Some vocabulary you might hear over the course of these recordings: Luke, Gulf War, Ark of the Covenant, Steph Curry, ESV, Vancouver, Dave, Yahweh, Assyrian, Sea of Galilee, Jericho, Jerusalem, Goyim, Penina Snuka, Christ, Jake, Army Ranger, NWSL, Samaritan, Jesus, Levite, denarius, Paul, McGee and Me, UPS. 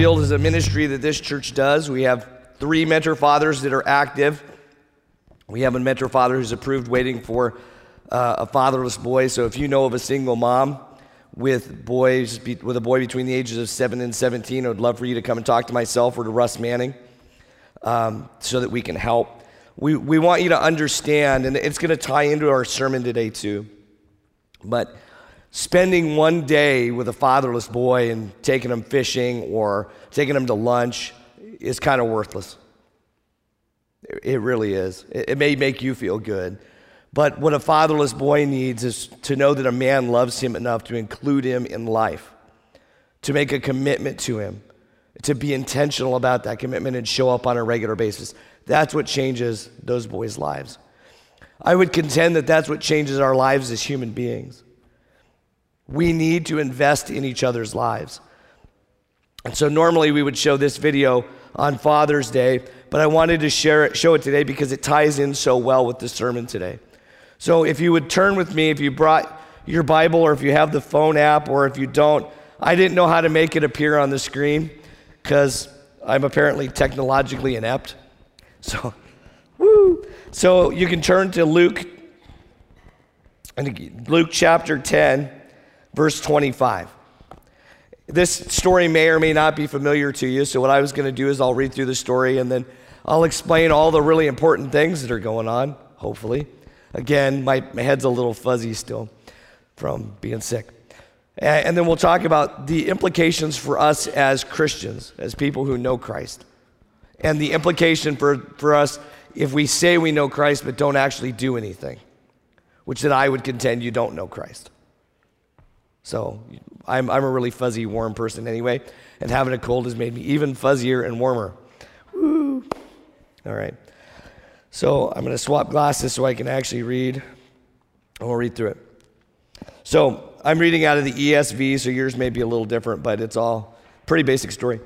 field is a ministry that this church does. We have 3 mentor fathers that are active. We have a mentor father who's approved waiting for a fatherless boy. So if you know of a single mom with a boy between the ages of 7 and 17, I would love for you to come and talk to myself or to Russ Manning so that we can help. We want you to understand, and it's going to tie into our sermon today too, but spending one day with a fatherless boy and taking him fishing or taking him to lunch is kind of worthless. It really is. It may make you feel good, but what a fatherless boy needs is to know that a man loves him enough to include him in life, to make a commitment to him, to be intentional about that commitment and show up on a regular basis. That's what changes those boys' lives. I would contend that that's what changes our lives as human beings. We need to invest in each other's lives. And so normally we would show this video on Father's Day, but I wanted to show it today because it ties in so well with the sermon today. So if you would turn with me, if you brought your Bible or if you have the phone app or if you don't, I didn't know how to make it appear on the screen because I'm apparently technologically inept. So you can turn to Luke chapter 10, verse 25. This story may or may not be familiar to you, so what I was going to do is I'll read through the story and then I'll explain all the really important things that are going on, hopefully. Again, my head's a little fuzzy still from being sick. And then we'll talk about the implications for us as Christians, as people who know Christ, and the implication for us if we say we know Christ but don't actually do anything, which then I would contend you don't know Christ. So I'm a really fuzzy, warm person anyway, and having a cold has made me even fuzzier and warmer. Woo. All right. So I'm going to swap glasses so I can actually read, and we'll read through it. So I'm reading out of the ESV, so yours may be a little different, but it's all pretty basic story.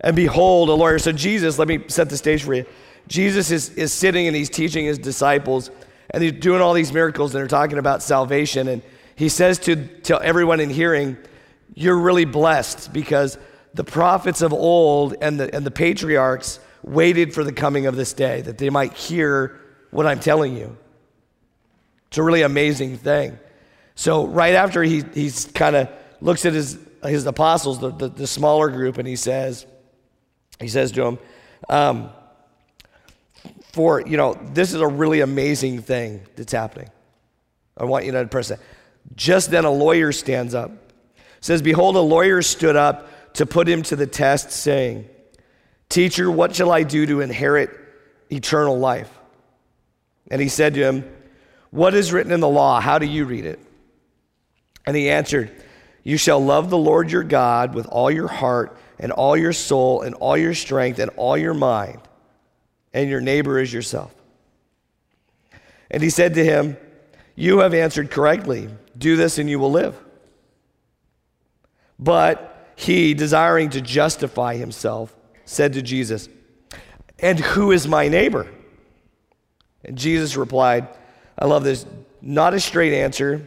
And behold, a lawyer. So Jesus, let me set the stage for you. Jesus is sitting and he's teaching his disciples, and he's doing all these miracles, and they're talking about salvation, and he says to everyone in hearing, you're really blessed because the prophets of old and the patriarchs waited for the coming of this day, that they might hear what I'm telling you. It's a really amazing thing. So right after he's kind of looks at his apostles, the smaller group, and he says to them, this is a really amazing thing that's happening. I want you to impress that. Just then a lawyer stands up. It says, behold, a lawyer stood up to put him to the test, saying, teacher, what shall I do to inherit eternal life? And he said to him, what is written in the law? How do you read it? And he answered, you shall love the Lord your God with all your heart and all your soul and all your strength and all your mind, and your neighbor as yourself. And he said to him, you have answered correctly. Do this and you will live. But he, desiring to justify himself, said to Jesus, and who is my neighbor? And Jesus replied, I love this, not a straight answer,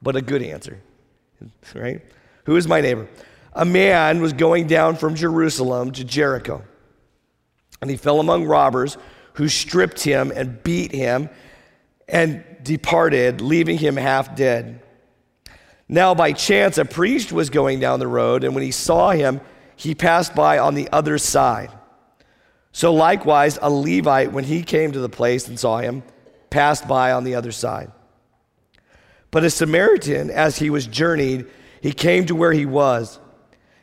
but a good answer, right? Who is my neighbor? A man was going down from Jerusalem to Jericho, and he fell among robbers who stripped him and beat him and departed, leaving him half dead. Now by chance a priest was going down the road, and when he saw him, he passed by on the other side. So likewise a Levite, when he came to the place and saw him, passed by on the other side. But a Samaritan, as he was journeyed, he came to where he was,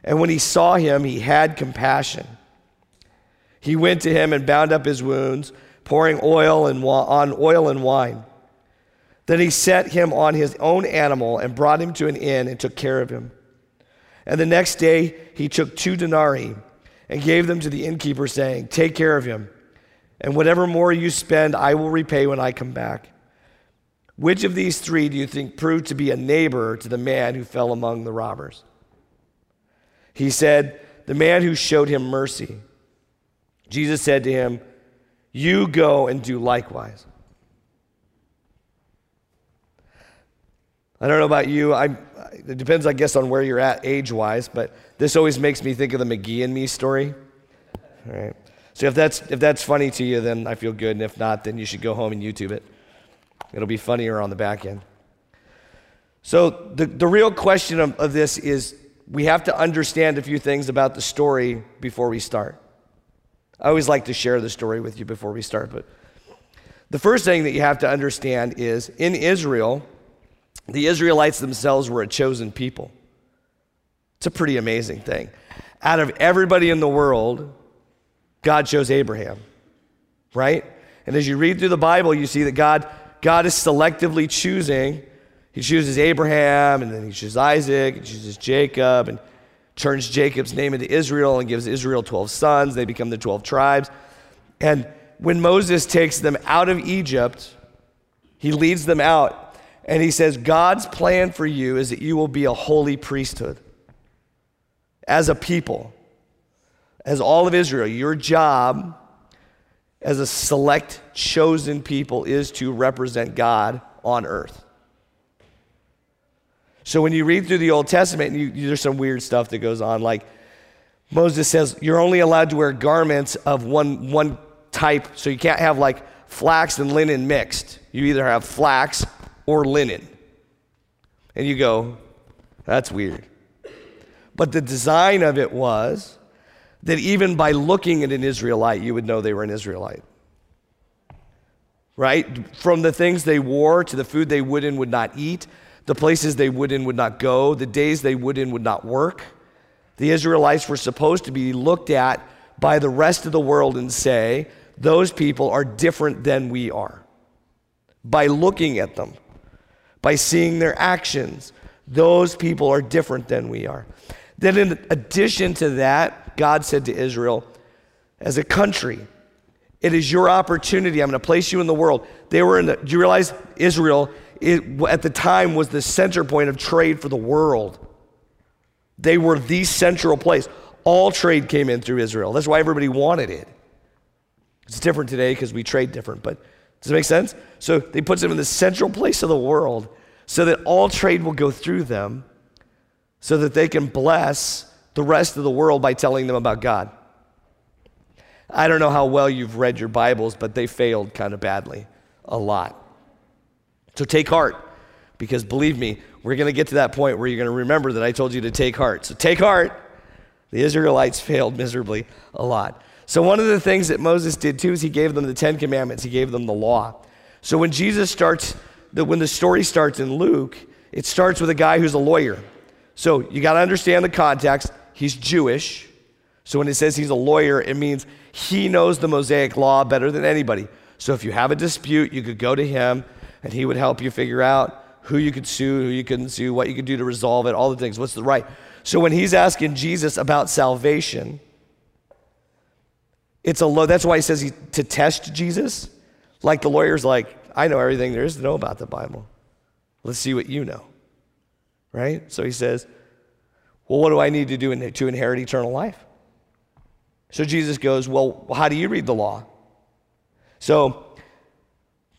and when he saw him, he had compassion. He went to him and bound up his wounds, pouring oil and wine. Then he set him on his own animal and brought him to an inn and took care of him. And the next day he took 2 denarii and gave them to the innkeeper, saying, take care of him, and whatever more you spend I will repay when I come back. Which of these 3 do you think proved to be a neighbor to the man who fell among the robbers? He said, the man who showed him mercy. Jesus said to him, you go and do likewise. I don't know about you. It depends, I guess, on where you're at age-wise, but this always makes me think of the McGee and Me story. All right. So if that's funny to you, then I feel good, and if not, then you should go home and YouTube it. It'll be funnier on the back end. So the real question of this is we have to understand a few things about the story before we start. I always like to share the story with you before we start, but the first thing that you have to understand is in Israel, the Israelites themselves were a chosen people. It's a pretty amazing thing. Out of everybody in the world, God chose Abraham, right? And as you read through the Bible, you see that God is selectively choosing. He chooses Abraham, and then he chooses Isaac, he chooses Jacob, and turns Jacob's name into Israel and gives Israel 12 sons. They become the 12 tribes. And when Moses takes them out of Egypt, he leads them out, and he says, God's plan for you is that you will be a holy priesthood. As a people, as all of Israel, your job as a select chosen people is to represent God on earth. So when you read through the Old Testament, there's some weird stuff that goes on. Like Moses says, you're only allowed to wear garments of one type, so you can't have like flax and linen mixed. You either have flax or linen. And you go, that's weird. But the design of it was that even by looking at an Israelite, you would know they were an Israelite. Right? From the things they wore to the food they would and would not eat, the places they would and would not go, the days they would and would not work. The Israelites were supposed to be looked at by the rest of the world and say, those people are different than we are. By looking at them, by seeing their actions, those people are different than we are. Then in addition to that, God said to Israel, as a country, it is your opportunity. I'm going to place you in the world. Do you realize Israel at the time was the center point of trade for the world? They were the central place. All trade came in through Israel. That's why everybody wanted it. It's different today because we trade different, but does it make sense? So he puts them in the central place of the world so that all trade will go through them, so that they can bless the rest of the world by telling them about God. I don't know how well you've read your Bibles, but they failed kind of badly, a lot. So take heart, because believe me, we're going to get to that point where you're going to remember that I told you to take heart. So take heart. The Israelites failed miserably a lot. So one of the things that Moses did too is he gave them the Ten Commandments. He gave them the law. So when Jesus starts, when the story starts in Luke, it starts with a guy who's a lawyer. So you got to understand the context. He's Jewish. So when it says he's a lawyer, it means he knows the Mosaic law better than anybody. So if you have a dispute, you could go to him, and he would help you figure out who you could sue, who you couldn't sue, what you could do to resolve it, all the things, what's the right. So when he's asking Jesus about salvation, that's why he says to test Jesus. Like the lawyer's like, I know everything there is to know about the Bible. Let's see what you know. Right? So he says, well, what do I need to do to inherit eternal life? So Jesus goes, well, how do you read the law? So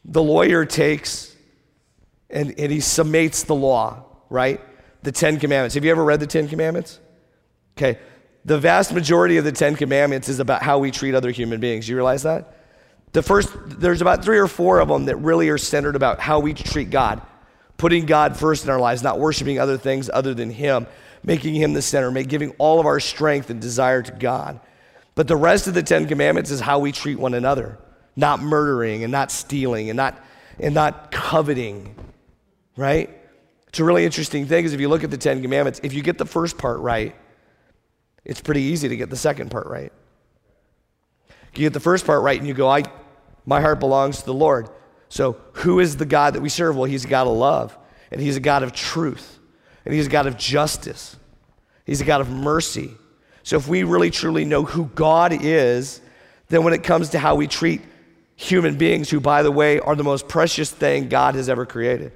the lawyer takes and he summates the law, right? The Ten Commandments. Have you ever read the Ten Commandments? Okay. The vast majority of the Ten Commandments is about how we treat other human beings. You realize that? There's about 3 or 4 of them that really are centered about how we treat God. Putting God first in our lives, not worshiping other things other than him, making him the center, giving all of our strength and desire to God. But the rest of the Ten Commandments is how we treat one another, not murdering and not stealing and not coveting, right? It's a really interesting thing is if you look at the Ten Commandments, if you get the first part right, it's pretty easy to get the second part right. You get the first part right and you go, my heart belongs to the Lord. So who is the God that we serve? Well, he's a God of love, and he's a God of truth, and he's a God of justice. He's a God of mercy. So if we really truly know who God is, then when it comes to how we treat human beings, who, by the way, are the most precious thing God has ever created.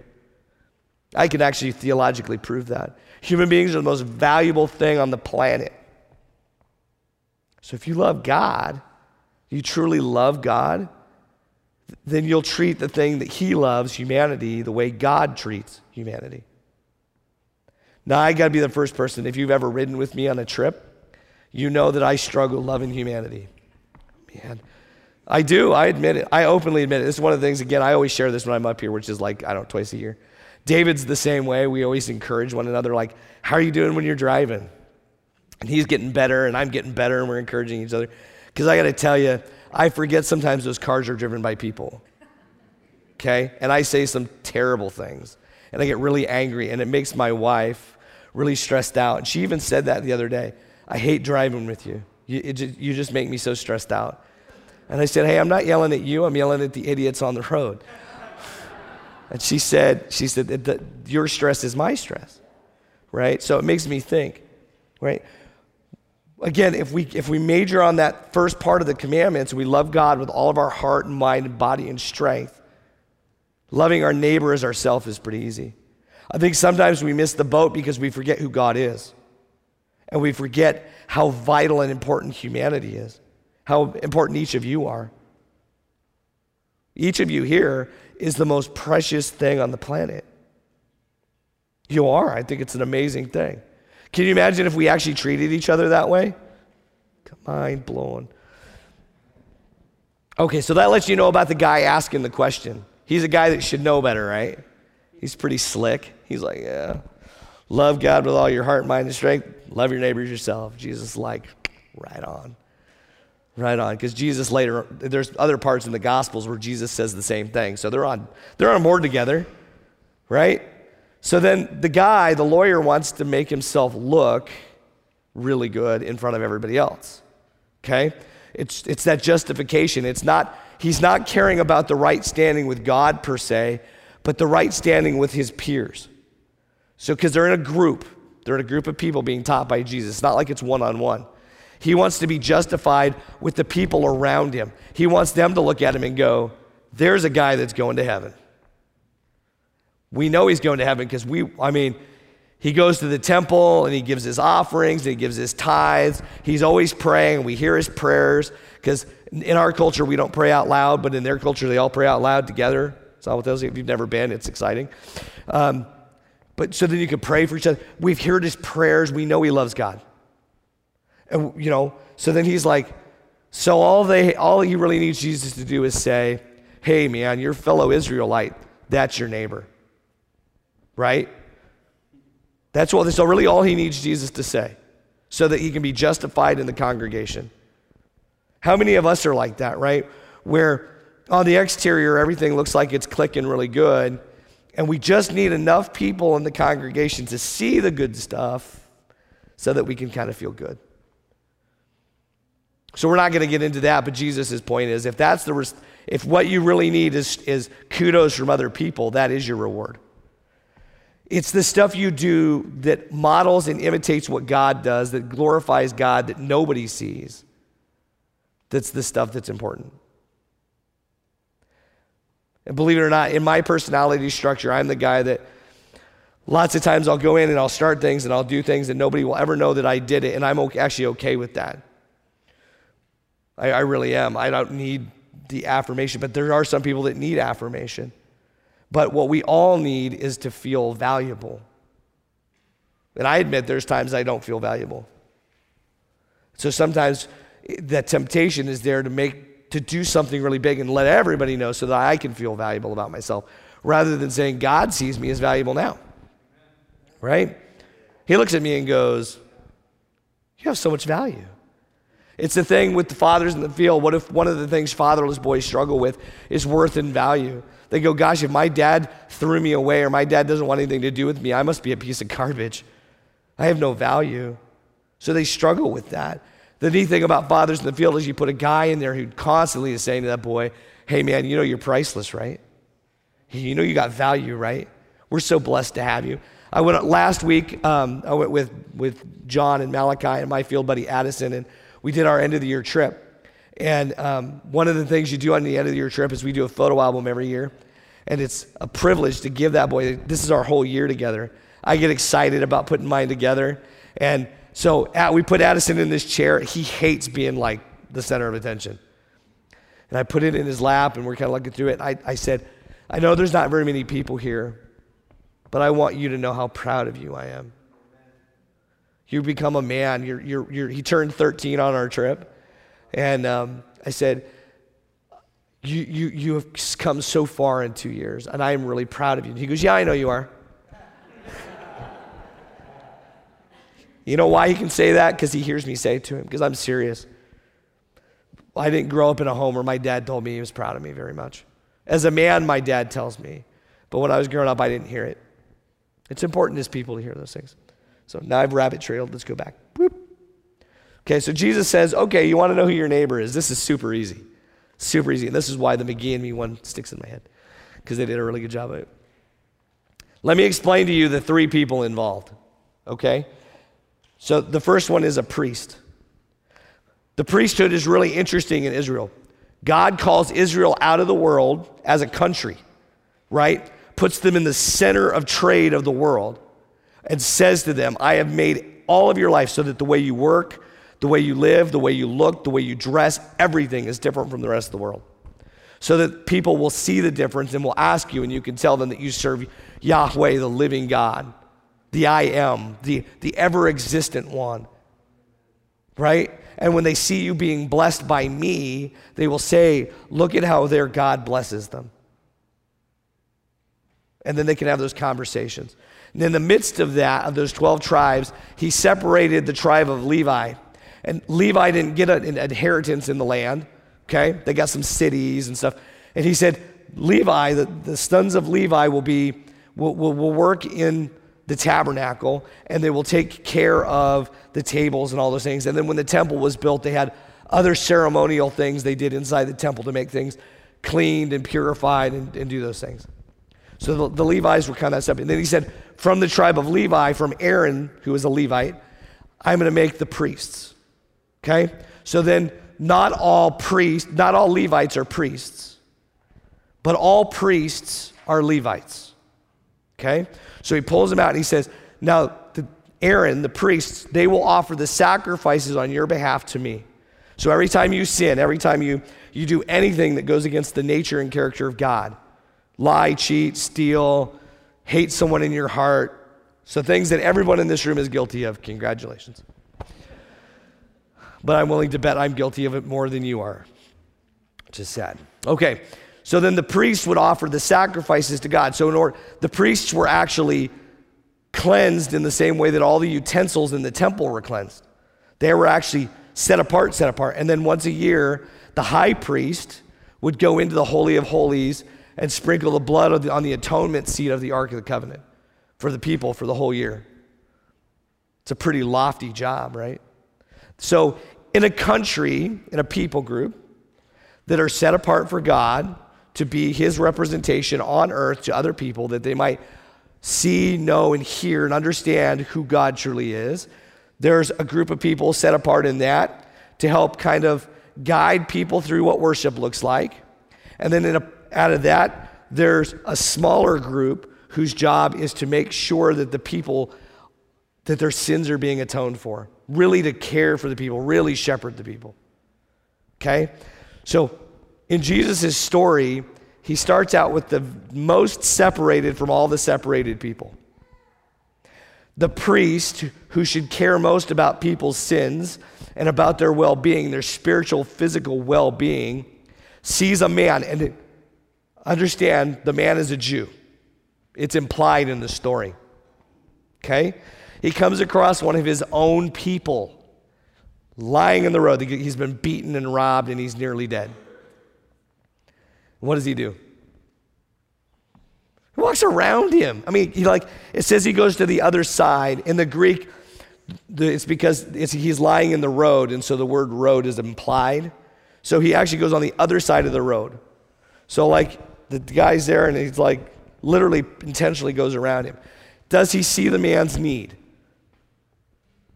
I can actually theologically prove that. Human beings are the most valuable thing on the planet. So if you love God, you truly love God, then you'll treat the thing that he loves, humanity, the way God treats humanity. Now, I got to be the first person. If you've ever ridden with me on a trip, you know that I struggle loving humanity. Man, I do. I admit it. I openly admit it. This is one of the things, again, I always share this when I'm up here, which is like, I don't know, twice a year. David's the same way. We always encourage one another, like, how are you doing when you're driving? And he's getting better, and I'm getting better, and we're encouraging each other. Because I got to tell you, I forget sometimes those cars are driven by people. Okay? And I say some terrible things. And I get really angry, and it makes my wife really stressed out. And she even said that the other day. I hate driving with you. You just make me so stressed out. And I said, hey, I'm not yelling at you. I'm yelling at the idiots on the road. And she said, your stress is my stress, right? So it makes me think, right? Again, if we major on that first part of the commandments, we love God with all of our heart and mind and body and strength. Loving our neighbor as ourselves is pretty easy. I think sometimes we miss the boat because we forget who God is. And we forget how vital and important humanity is, how important each of you are. Each of you here is the most precious thing on the planet. You are. I think it's an amazing thing. Can you imagine if we actually treated each other that way? Mind blown. Okay, so that lets you know about the guy asking the question. He's a guy that should know better, right? He's pretty slick. He's like, yeah. Love God with all your heart, mind, and strength. Love your neighbors yourself. Jesus, like, right on. Right on. Because Jesus later, there's other parts in the Gospels where Jesus says the same thing. So they're on board together, right? So then the guy, the lawyer, wants to make himself look really good in front of everybody else, okay? It's that justification. It's not, he's not caring about the right standing with God per se, but the right standing with his peers. So because they're in a group of people being taught by Jesus. It's not like it's one-on-one. He wants to be justified with the people around him. He wants them to look at him and go, there's a guy that's going to heaven. We know he's going to heaven because he goes to the temple and he gives his offerings and he gives his tithes. He's always praying. We hear his prayers because in our culture, we don't pray out loud, but in their culture, they all pray out loud together. It's all with those. If you've never been, it's exciting. But so then you can pray for each other. We've heard his prayers. We know he loves God. And, you know, so then he's like, so all he really needs Jesus to do is say, hey, man, your fellow Israelite, that's your neighbor, right? That's what, so really all he needs Jesus to say so that he can be justified in the congregation. How many of us are like that, right? Where on the exterior, everything looks like it's clicking really good. And we just need enough people in the congregation to see the good stuff so that we can kind of feel good. So we're not going to get into that, but Jesus' point is, if what you really need is kudos from other people, that is your reward. It's the stuff you do that models and imitates what God does, that glorifies God, that nobody sees. That's the stuff that's important. And believe it or not, in my personality structure, I'm the guy that lots of times I'll go in and I'll start things and I'll do things and nobody will ever know that I did it, and I'm actually okay with that. I really am. I don't need the affirmation, but there are some people that need affirmation. But what we all need is to feel valuable. And I admit there's times I don't feel valuable. So sometimes that temptation is there to do something really big and let everybody know so that I can feel valuable about myself, rather than saying, God sees me as valuable now, right? He looks at me and goes, you have so much value. It's the thing with the fathers in the field. What if one of the things fatherless boys struggle with is worth and value? They go, gosh, if my dad threw me away or my dad doesn't want anything to do with me, I must be a piece of garbage. I have no value. So they struggle with that. The neat thing about fathers in the field is you put a guy in there who constantly is saying to that boy, hey, man, you know you're priceless, right? You know you got value, right? We're so blessed to have you. I went last week, I went with John and Malachi and my field buddy Addison, and we did our end-of-the-year trip. And one of the things you do on the end-of-the-year trip is we do a photo album every year, and it's a privilege to give that boy. This is our whole year together. I get excited about putting mine together, and so we put Addison in this chair. He hates being like the center of attention. And I put it in his lap and we're kind of looking through it. I said, I know there's not very many people here, but I want you to know how proud of you I am. You become a man. He turned 13 on our trip. And I said, you have come so far in 2 years, and I am really proud of you. And he goes, yeah, I know you are. You know why he can say that? Because he hears me say it to him, because I'm serious. I didn't grow up in a home where my dad told me he was proud of me very much. As a man, my dad tells me. But when I was growing up, I didn't hear it. It's important as people to hear those things. So now I've rabbit trailed. Let's go back. Boop. Okay, so Jesus says, okay, you want to know who your neighbor is. This is super easy. Super easy. And this is why the McGee and Me one sticks in my head, because they did a really good job of it. Let me explain to you the three people involved, okay? So the first one is a priest. The priesthood is really interesting in Israel. God calls Israel out of the world as a country, right? Puts them in the center of trade of the world and says to them, I have made all of your life so that the way you work, the way you live, the way you look, the way you dress, everything is different from the rest of the world. So that people will see the difference and will ask you, and you can tell them that you serve Yahweh, the living God, the I am, the ever-existent one, right? And when they see you being blessed by me, they will say, look at how their God blesses them. And then they can have those conversations. And in the midst of that, of those 12 tribes, he separated the tribe of Levi. And Levi didn't get an inheritance in the land, okay? They got some cities and stuff. And he said, Levi, the sons of Levi will work in the tabernacle, and they will take care of the tables and all those things. And then when the temple was built, they had other ceremonial things they did inside the temple to make things cleaned and purified and do those things. So the Levites were kind of that stuff. And then he said, from the tribe of Levi, from Aaron, who was a Levite, I'm going to make the priests, okay? So then not all Levites are priests, but all priests are Levites, okay? So he pulls them out and he says, now Aaron, the priests, they will offer the sacrifices on your behalf to me. So every time you sin, every time you do anything that goes against the nature and character of God, lie, cheat, steal, hate someone in your heart. So things that everyone in this room is guilty of. Congratulations. But I'm willing to bet I'm guilty of it more than you are, which is sad. Okay, so then the priests would offer the sacrifices to God. So the priests were actually cleansed in the same way that all the utensils in the temple were cleansed. They were actually set apart. And then once a year, the high priest would go into the Holy of Holies and sprinkle the blood on the atonement seat of the Ark of the Covenant for the people for the whole year. It's a pretty lofty job, right? So in a country, in a people group that are set apart for God to be his representation on earth to other people, that they might see, know, and hear, and understand who God truly is, there's a group of people set apart in that to help kind of guide people through what worship looks like. And then out of that, there's a smaller group whose job is to make sure that the people, that their sins are being atoned for, really to care for the people, really shepherd the people, okay? So in Jesus' story, he starts out with the most separated from all the separated people. The priest who should care most about people's sins and about their well-being, their spiritual, physical well-being, sees a man and understand, the man is a Jew. It's implied in the story, okay? He comes across one of his own people lying in the road. He's been beaten and robbed, and he's nearly dead. What does he do? He walks around him. I mean, it says he goes to the other side. In the Greek, it's because he's lying in the road, and so the word road is implied. So he actually goes on the other side of the road. So the guy's there, and he's literally intentionally goes around him. Does he see the man's need?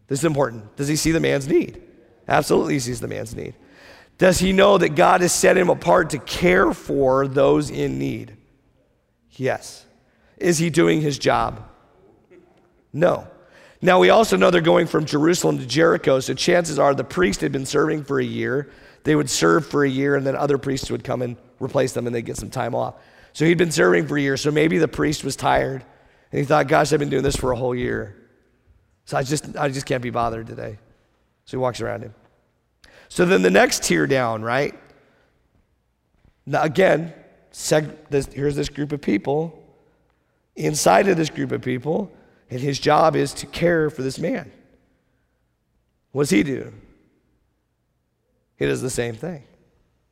This is important. Does he see the man's need? Absolutely, he sees the man's need. Does he know that God has set him apart to care for those in need? Yes. Is he doing his job? No. Now, we also know they're going from Jerusalem to Jericho, so chances are the priest had been serving for a year. They would serve for a year, and then other priests would come and replace them, and they'd get some time off. So he'd been serving for a year, so maybe the priest was tired, and he thought, gosh, I've been doing this for a whole year. So I just can't be bothered today. So he walks around him. So then the next tier down, right? Now again, here's this group of people. Inside of this group of people, and his job is to care for this man. What does he do? He does the same thing.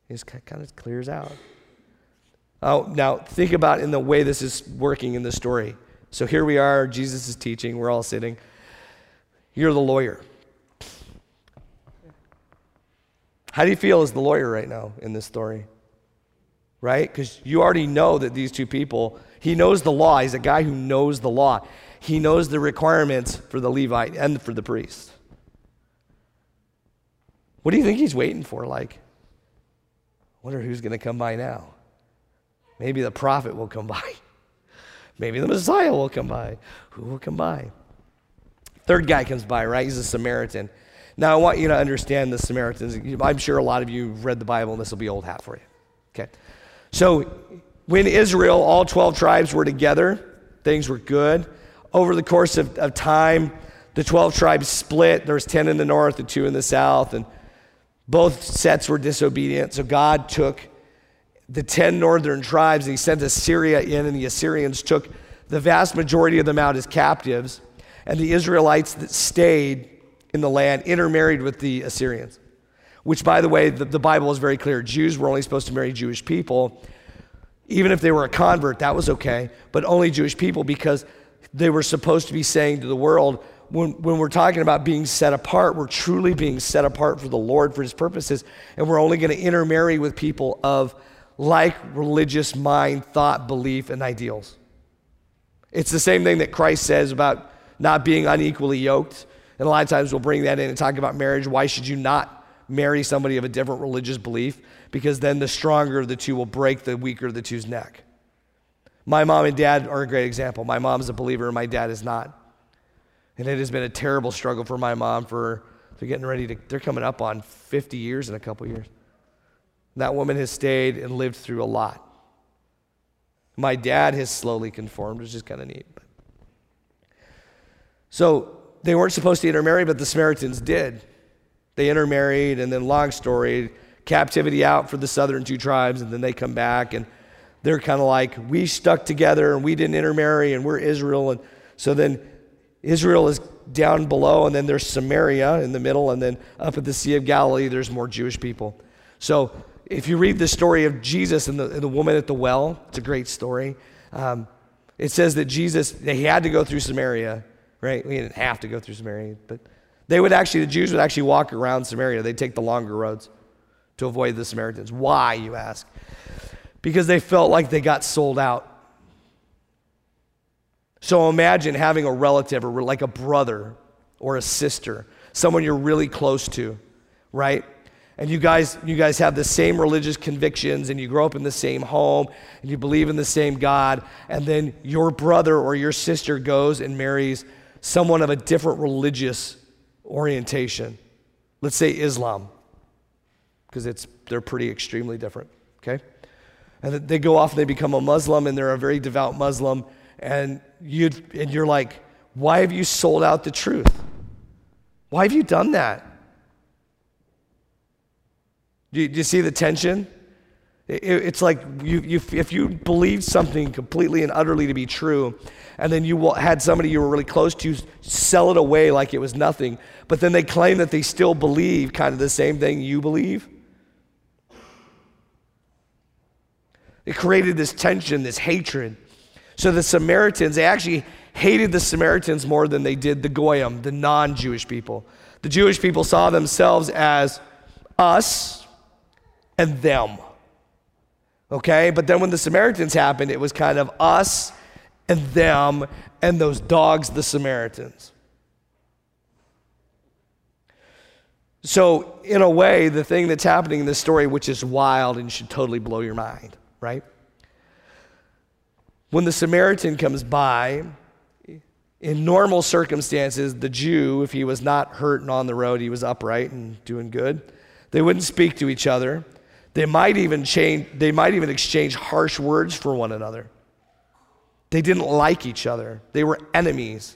He just kind of clears out. Oh, now think about in the way this is working in the story. So here we are, Jesus is teaching, we're all sitting. You're the lawyer. How do you feel as the lawyer right now in this story? Right? Because you already know that these two people, he knows the law. He's a guy who knows the law. He knows the requirements for the Levite and for the priest. What do you think he's waiting for? Like, wonder who's going to come by now. Maybe the prophet will come by. Maybe the Messiah will come by. Who will come by? Third guy comes by, right? He's a Samaritan. Now, I want you to understand the Samaritans. I'm sure a lot of you have read the Bible, and this will be old hat for you. Okay. So when Israel, all 12 tribes were together, things were good. Over the course of time, the 12 tribes split. There was 10 in the north and 2 in the south, and both sets were disobedient. So God took the 10 northern tribes, and he sent Assyria in, and the Assyrians took the vast majority of them out as captives, and the Israelites that stayed in the land intermarried with the Assyrians, which, by the way, the Bible is very clear. Jews were only supposed to marry Jewish people. Even if they were a convert, that was okay, but only Jewish people, because they were supposed to be saying to the world, when we're talking about being set apart, we're truly being set apart for the Lord, for his purposes, and we're only going to intermarry with people of like religious mind, thought, belief, and ideals. It's the same thing that Christ says about not being unequally yoked. And a lot of times we'll bring that in and talk about marriage. Why should you not marry somebody of a different religious belief? Because then the stronger of the two will break the weaker of the two's neck. My mom and dad are a great example. My mom's a believer and my dad is not. And it has been a terrible struggle for my mom for, they're getting ready to, they're coming up on 50 years in a couple years. That woman has stayed and lived through a lot. My dad has slowly conformed, which is kind of neat. So they weren't supposed to intermarry, but the Samaritans did. They intermarried, and then long story, captivity out for the southern two tribes, and then they come back, and they're kind of like, we stuck together, and we didn't intermarry, and we're Israel. And so then Israel is down below, and then there's Samaria in the middle, and then up at the Sea of Galilee, there's more Jewish people. So if you read the story of Jesus and the woman at the well, it's a great story. It says that Jesus, he had to go through Samaria, right? He didn't have to go through Samaria, but they would actually, the Jews would actually walk around Samaria. They'd take the longer roads to avoid the Samaritans. Why, you ask? Because they felt like they got sold out. So imagine having a relative or like a brother or a sister, someone you're really close to, right? And you guys have the same religious convictions, and you grow up in the same home, and you believe in the same God, and then your brother or your sister goes and marries someone of a different religious orientation. Let's say Islam, because they're pretty extremely different, okay? And they go off and they become a Muslim, and they're a very devout Muslim, and you're like, why have you sold out the truth? Why have you done that? Do you see the tension? It's like if you believed something completely and utterly to be true, and then you had somebody you were really close to sell it away like it was nothing, but then they claim that they still believe kind of the same thing you believe. It created this tension, this hatred. So the Samaritans, they actually hated the Samaritans more than they did the Goyim, the non-Jewish people. The Jewish people saw themselves as us and them, okay? But then when the Samaritans happened, it was kind of us and them and those dogs, the Samaritans. So in a way, the thing that's happening in this story, which is wild and should totally blow your mind, right? When the Samaritan comes by, in normal circumstances, the Jew, if he was not hurt and on the road, he was upright and doing good, they wouldn't speak to each other. They might even exchange harsh words for one another. They didn't like each other. They were enemies.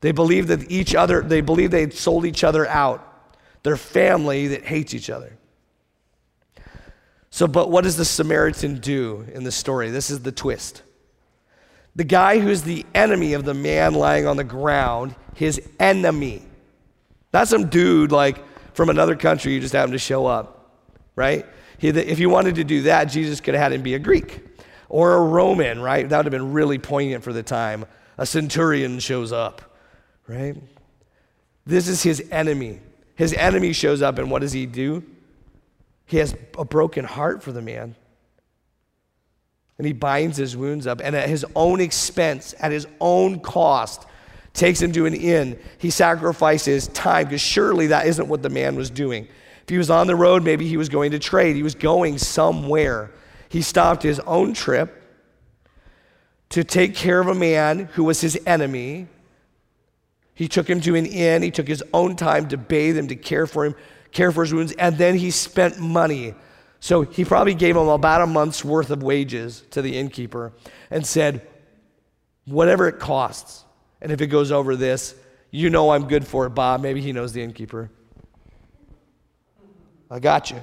They believed that each other, they believed they had sold each other out. Their family that hates each other. So, but what does the Samaritan do in the story? This is the twist. The guy who's the enemy of the man lying on the ground, his enemy. Not some dude like from another country who just happened to show up, right? If you wanted to do that, Jesus could have had him be a Greek or a Roman, right? That would have been really poignant for the time. A centurion shows up, right? This is his enemy. His enemy shows up, and what does he do? He has a broken heart for the man. And he binds his wounds up, and at his own expense, at his own cost, takes him to an inn. He sacrifices time, because surely that isn't what the man was doing. If he was on the road, maybe he was going to trade. He was going somewhere. He stopped his own trip to take care of a man who was his enemy. He took him to an inn. He took his own time to bathe him, to care for him, care for his wounds, and then he spent money. So he probably gave him about a month's worth of wages to the innkeeper and said, whatever it costs, and if it goes over this, you know I'm good for it, Bob. Maybe he knows the innkeeper. I got you.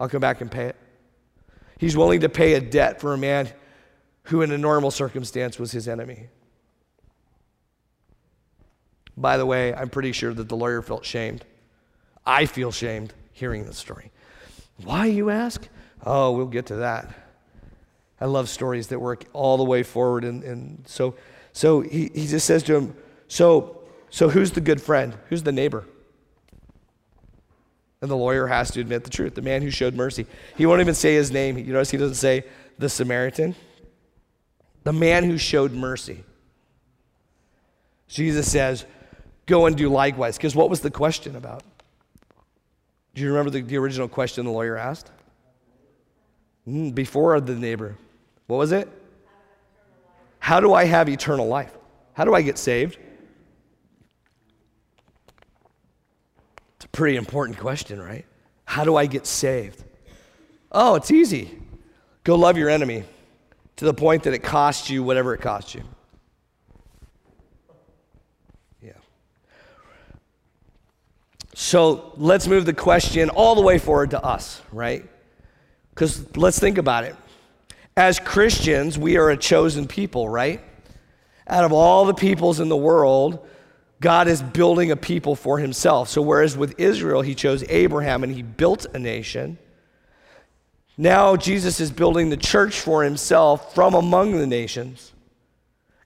I'll come back and pay it. He's willing to pay a debt for a man who in a normal circumstance was his enemy. By the way, I'm pretty sure that the lawyer felt shamed. I feel shamed hearing this story. Why, you ask? Oh, we'll get to that. I love stories that work all the way forward. And so he just says to him, so who's the good friend? Who's the neighbor? And the lawyer has to admit the truth, the man who showed mercy. He won't even say his name. You notice he doesn't say the Samaritan. The man who showed mercy. Jesus says, go and do likewise. Because what was the question about? Do you remember the original question the lawyer asked? Before the neighbor. What was it? How do I have eternal life? How do I get saved? It's a pretty important question, right? How do I get saved? Oh, it's easy. Go love your enemy to the point that it costs you whatever it costs you. So let's move the question all the way forward to us, right? Because let's think about it. As Christians, we are a chosen people, right? Out of all the peoples in the world, God is building a people for himself. So whereas with Israel, he chose Abraham and he built a nation, now Jesus is building the church for himself from among the nations.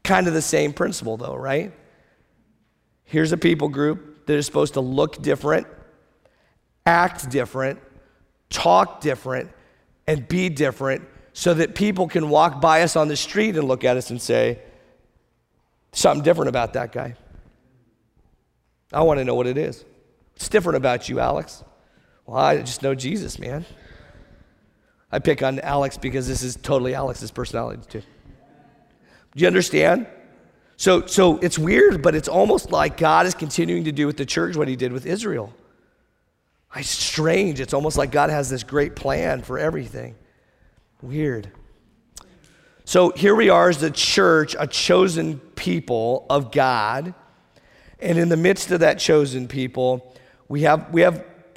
Kind of the same principle though, right? Here's a people group that are supposed to look different, act different, talk different, and be different so that people can walk by us on the street and look at us and say, something different about that guy. I want to know what it is. What's different about you, Alex? Well, I just know Jesus, man. I pick on Alex because this is totally Alex's personality too. Do you understand? So it's weird, but it's almost like God is continuing to do with the church what he did with Israel. It's strange. It's almost like God has this great plan for everything. Weird. So here we are as the church, a chosen people of God. And in the midst of that chosen people, we have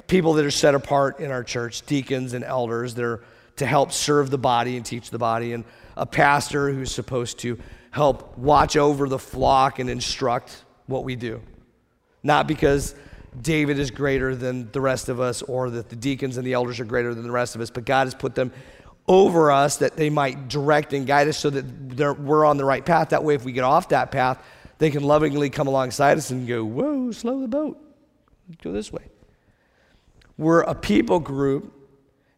people that are set apart in our church, deacons and elders that are to help serve the body and teach the body, and a pastor who's supposed to help watch over the flock and instruct what we do. Not because David is greater than the rest of us or that the deacons and the elders are greater than the rest of us, but God has put them over us that they might direct and guide us so that we're on the right path. That way, if we get off that path, they can lovingly come alongside us and go, whoa, slow the boat. Go this way. We're a people group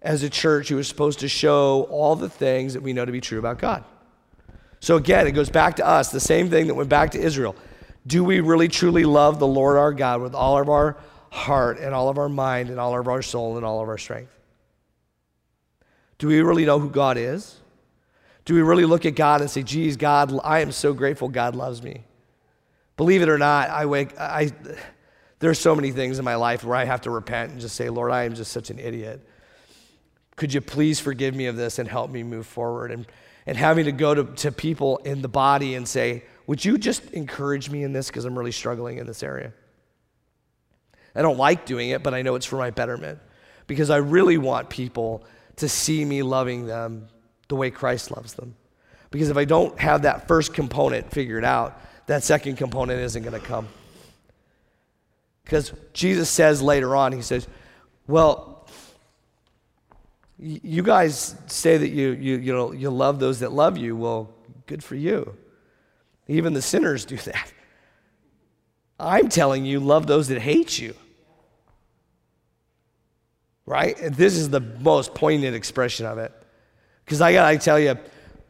as a church who is supposed to show all the things that we know to be true about God. So again, it goes back to us, the same thing that went back to Israel. Do we really truly love the Lord our God with all of our heart and all of our mind and all of our soul and all of our strength? Do we really know who God is? Do we really look at God and say, geez, God, I am so grateful God loves me? Believe it or not, there's so many things in my life where I have to repent and just say, Lord, I am just such an idiot. Could you please forgive me of this and help me move forward? And having to go to people in the body and say, would you just encourage me in this because I'm really struggling in this area? I don't like doing it, but I know it's for my betterment because I really want people to see me loving them the way Christ loves them. Because if I don't have that first component figured out, that second component isn't going to come. Because Jesus says later on, he says, well, you guys say that you love those that love you. Well, good for you. Even the sinners do that. I'm telling you, love those that hate you. Right? And this is the most poignant expression of it. Because I gotta tell you,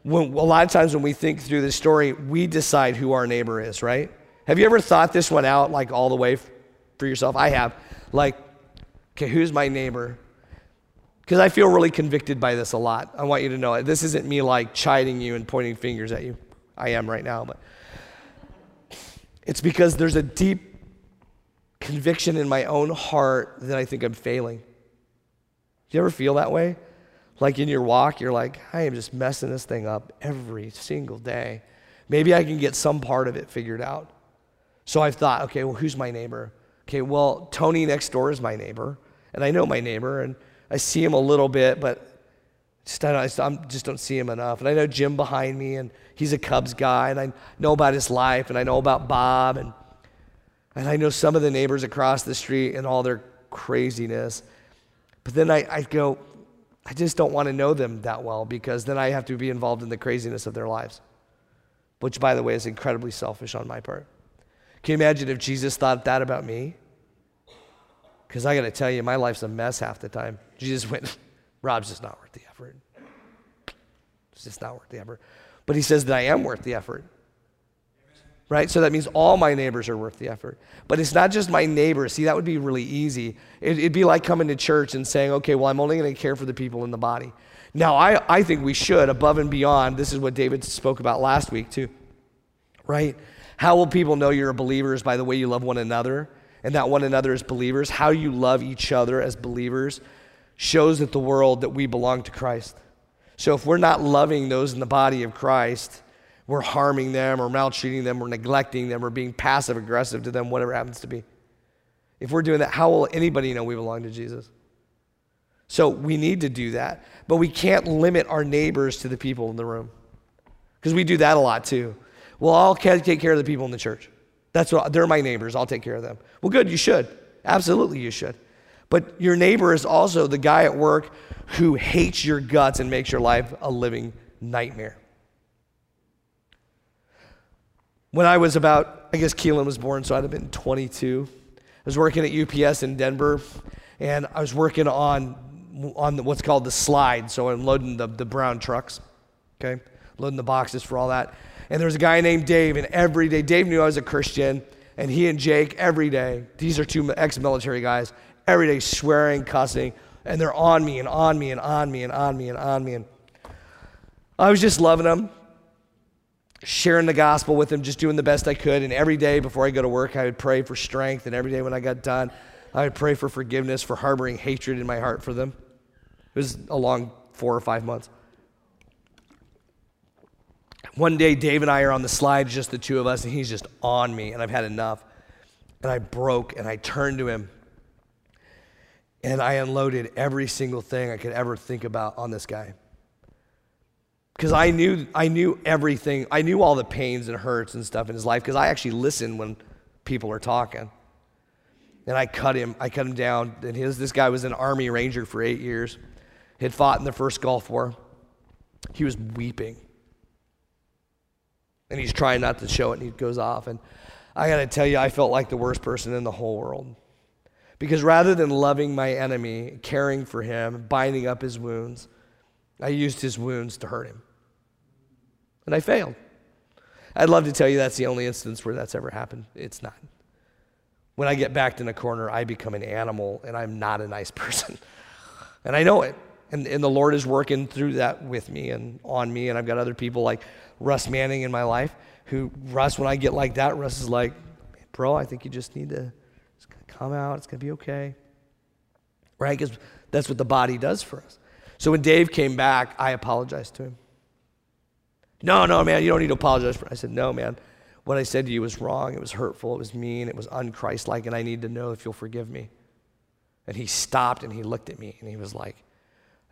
a lot of times when we think through this story, we decide who our neighbor is, right? Have you ever thought this one out, like, all the way for yourself? I have. Like, okay, who's my neighbor? Because I feel really convicted by this a lot. I want you to know it. This isn't me, like, chiding you and pointing fingers at you. I am right now, but it's because there's a deep conviction in my own heart that I think I'm failing. Do you ever feel that way? Like in your walk, you're like, I am just messing this thing up every single day. Maybe I can get some part of it figured out. So I've thought, okay, well, who's my neighbor? Okay, well, Tony next door is my neighbor, and I know my neighbor, and I see him a little bit, but I just don't see him enough. And I know Jim behind me, and he's a Cubs guy, and I know about his life, and I know about Bob, and I know some of the neighbors across the street and all their craziness. But then I go, I just don't want to know them that well, because then I have to be involved in the craziness of their lives, which, by the way, is incredibly selfish on my part. Can you imagine if Jesus thought that about me? Because I got to tell you, my life's a mess half the time. Jesus went, Rob's just not worth the effort. It's just not worth the effort. But he says that I am worth the effort. Right? So that means all my neighbors are worth the effort. But it's not just my neighbors. See, that would be really easy. It'd be like coming to church and saying, okay, well, I'm only going to care for the people in the body. Now, I think we should, above and beyond. This is what David spoke about last week, too. Right? How will people know you're a believer is by the way you love one another, and that one another is believers. How you love each other as believers shows that the world that we belong to Christ. So if we're not loving those in the body of Christ, we're harming them, or maltreating them, or neglecting them, or being passive-aggressive to them, whatever it happens to be. If we're doing that, how will anybody know we belong to Jesus? So we need to do that, but we can't limit our neighbors to the people in the room, because we do that a lot too. Well, I'll take care of the people in the church. They're my neighbors. I'll take care of them. Well, good, you should. Absolutely, you should. But your neighbor is also the guy at work who hates your guts and makes your life a living nightmare. When I was about, I guess Keelan was born, so I'd have been 22. I was working at UPS in Denver, and I was working on what's called the slide, so I'm loading the brown trucks, okay? Loading the boxes for all that. And there was a guy named Dave, and every day, Dave knew I was a Christian, and he and Jake, every day, these are two ex-military guys, every day swearing, cussing, and they're on me and on me and on me and on me and on me. And I was just loving them, sharing the gospel with them, just doing the best I could. And every day before I go to work, I would pray for strength. And every day when I got done, I would pray for forgiveness for harboring hatred in my heart for them. It was a long 4 or 5 months. One day, Dave and I are on the slide, just the two of us, and he's just on me, and I've had enough. And I broke, and I turned to him, and I unloaded every single thing I could ever think about on this guy. Because I knew everything. I knew all the pains and hurts and stuff in his life, because I actually listen when people are talking. And I cut him down. And this guy was an Army Ranger for 8 years. He had fought in the first Gulf War. He was weeping. And he's trying not to show it, and he goes off. And I got to tell you, I felt like the worst person in the whole world. Because rather than loving my enemy, caring for him, binding up his wounds, I used his wounds to hurt him. And I failed. I'd love to tell you that's the only instance where that's ever happened. It's not. When I get backed in a corner, I become an animal, and I'm not a nice person. And I know it. And the Lord is working through that with me and on me. And I've got other people like Russ Manning in my life when I get like that, Russ is like, bro, I think you just need to come out. It's going to be okay. Right? Because that's what the body does for us. So when Dave came back, I apologized to him. No, man, you don't need to apologize. I said, no, man, what I said to you was wrong, it was hurtful, it was mean, it was un-Christ-like, and I need to know if you'll forgive me. And he stopped and he looked at me and he was like,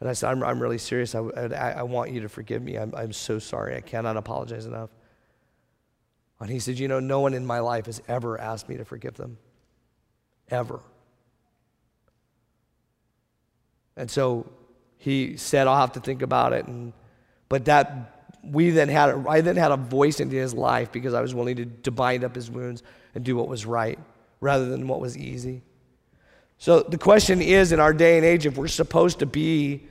and I said, I'm really serious. I want you to forgive me. I'm so sorry. I cannot apologize enough. And he said, you know, no one in my life has ever asked me to forgive them, ever. And so he said, I'll have to think about it. But I then had a voice into his life because I was willing to bind up his wounds and do what was right rather than what was easy. So the question is, in our day and age, if we're supposed to be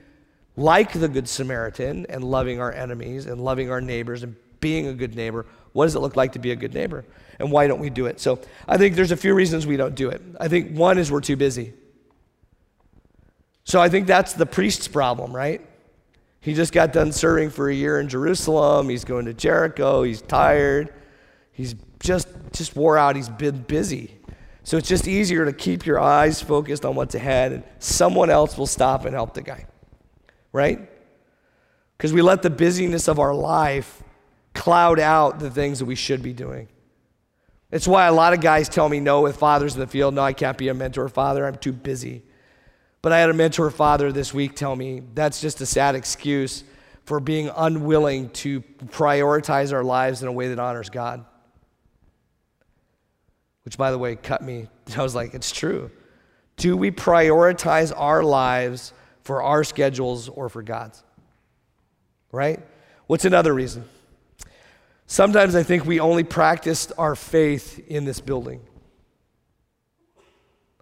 like the Good Samaritan and loving our enemies and loving our neighbors and being a good neighbor, what does it look like to be a good neighbor? And why don't we do it? So I think there's a few reasons we don't do it. I think one is we're too busy. So I think that's the priest's problem, right? He just got done serving for a year in Jerusalem. He's going to Jericho. He's tired. He's just wore out. He's been busy. So it's just easier to keep your eyes focused on what's ahead, and someone else will stop and help the guy, right? Because we let the busyness of our life cloud out the things that we should be doing. It's why a lot of guys tell me no with fathers in the field. No, I can't be a mentor father. I'm too busy. But I had a mentor father this week tell me that's just a sad excuse for being unwilling to prioritize our lives in a way that honors God. Which, by the way, cut me. I was like, it's true. Do we prioritize our lives for our schedules or for God's? Right? What's another reason? Sometimes I think we only practiced our faith in this building.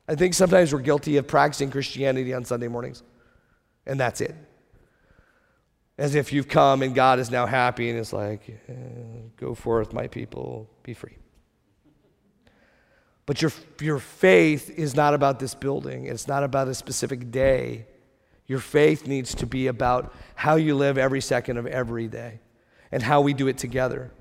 I think sometimes we're guilty of practicing Christianity on Sunday mornings, and that's it. As if you've come and God is now happy, and it's like, go forth, my people, be free. But your faith is not about this building. It's not about a specific day. Your faith needs to be about how you live every second of every day and how we do it together.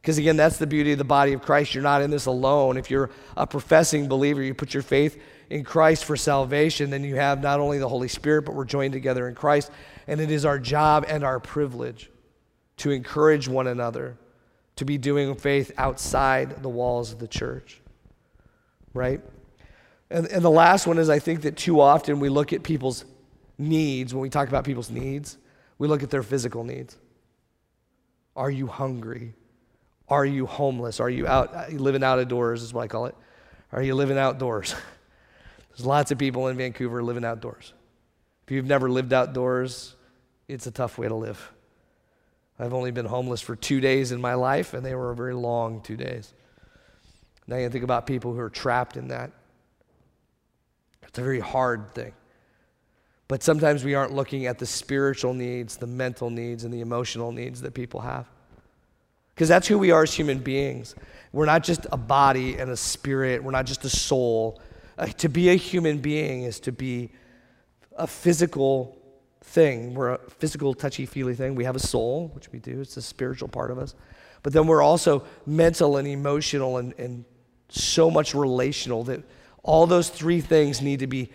Because, again, that's the beauty of the body of Christ. You're not in this alone. If you're a professing believer, you put your faith in Christ for salvation, then you have not only the Holy Spirit, but we're joined together in Christ. And it is our job and our privilege to encourage one another to be doing faith outside the walls of the church. Right? And the last one is I think that too often we look at people's needs. When we talk about people's needs, we look at their physical needs. Are you hungry? Are you homeless? Are you out living out of doors is what I call it. Are you living outdoors? There's lots of people in Vancouver living outdoors. If you've never lived outdoors, it's a tough way to live. I've only been homeless for 2 days in my life, and they were a very long 2 days. Now you think about people who are trapped in that. It's a very hard thing. But sometimes we aren't looking at the spiritual needs, the mental needs, and the emotional needs that people have. Because that's who we are as human beings. We're not just a body and a spirit. We're not just a soul. To be a human being is to be a physical thing. We're a physical, touchy-feely thing. We have a soul, which we do. It's the spiritual part of us. But then we're also mental and emotional and so much relational that all those three things need to be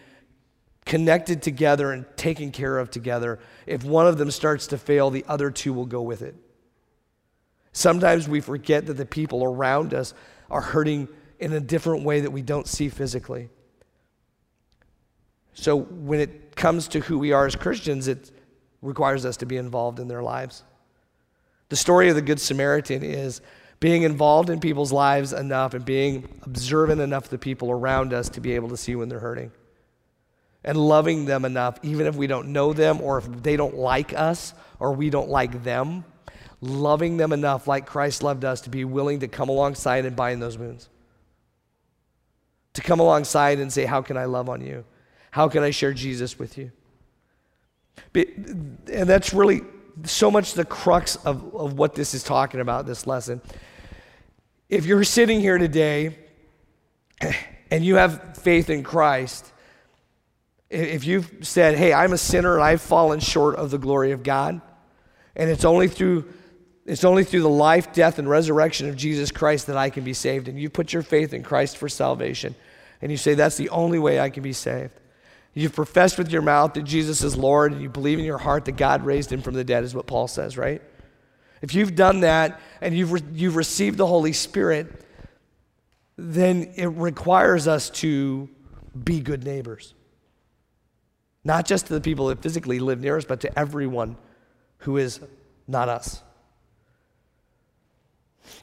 connected together and taken care of together. If one of them starts to fail, the other two will go with it. Sometimes we forget that the people around us are hurting in a different way that we don't see physically. So when it comes to who we are as Christians, it requires us to be involved in their lives. The story of the Good Samaritan is being involved in people's lives enough and being observant enough of the people around us to be able to see when they're hurting. And loving them enough, even if we don't know them or if they don't like us or we don't like them, loving them enough like Christ loved us to be willing to come alongside and bind those wounds. To come alongside and say, how can I love on you? How can I share Jesus with you? And that's really so much the crux of what this is talking about, this lesson. If you're sitting here today and you have faith in Christ, if you've said, hey, I'm a sinner and I've fallen short of the glory of God, and it's only through the life, death, and resurrection of Jesus Christ that I can be saved, and you put your faith in Christ for salvation, and you say, that's the only way I can be saved. You've professed with your mouth that Jesus is Lord, and you believe in your heart that God raised him from the dead, is what Paul says, right? If you've done that, and you've received the Holy Spirit, then it requires us to be good neighbors. Not just to the people that physically live near us, but to everyone who is not us.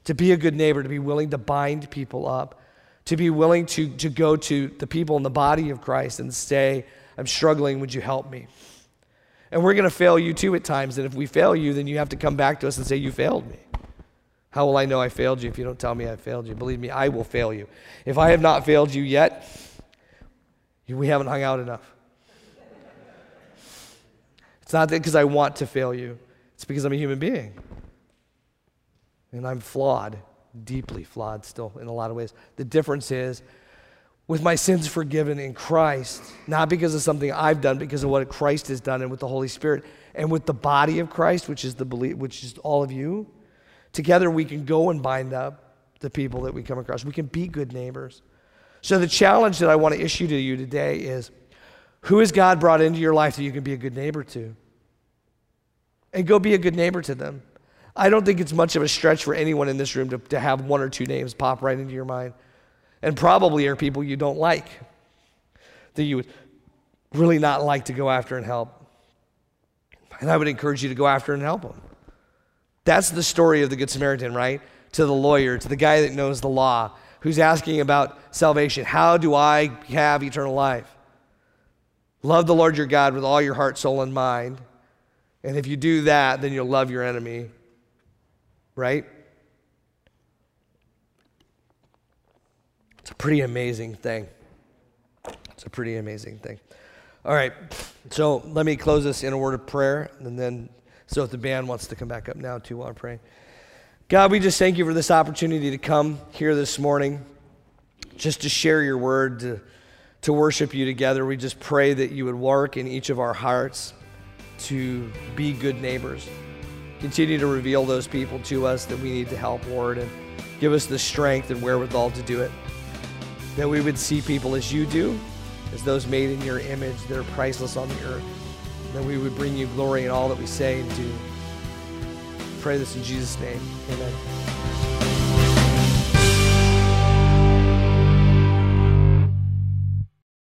To be a good neighbor, to be willing to bind people up, to be willing to go to the people in the body of Christ and say, I'm struggling, would you help me? And we're going to fail you too at times, and if we fail you, then you have to come back to us and say, you failed me. How will I know I failed you if you don't tell me I failed you? Believe me, I will fail you. If I have not failed you yet, we haven't hung out enough. It's not because I want to fail you. It's because I'm a human being. And I'm flawed, deeply flawed still in a lot of ways. The difference is, with my sins forgiven in Christ, not because of something I've done, because of what Christ has done, and with the Holy Spirit, and with the body of Christ, which is all of you, together we can go and bind up the people that we come across. We can be good neighbors. So the challenge that I want to issue to you today is, who has God brought into your life that you can be a good neighbor to? And go be a good neighbor to them. I don't think it's much of a stretch for anyone in this room to have one or two names pop right into your mind. And probably are people you don't like, that you would really not like to go after and help. And I would encourage you to go after and help them. That's the story of the Good Samaritan, right? To the lawyer, to the guy that knows the law, who's asking about salvation. How do I have eternal life? Love the Lord your God with all your heart, soul, and mind. And if you do that, then you'll love your enemy, right? It's a pretty amazing thing. It's a pretty amazing thing. All right, so let me close this in a word of prayer, and then, so if the band wants to come back up now too while I'm praying. God, we just thank you for this opportunity to come here this morning, just to share your word, to worship you together. We just pray that you would work in each of our hearts to be good neighbors. Continue to reveal those people to us that we need to help, Lord, and give us the strength and wherewithal to do it. That we would see people as you do, as those made in your image that are priceless on the earth. That we would bring you glory in all that we say and do. Pray this in Jesus' name. Amen.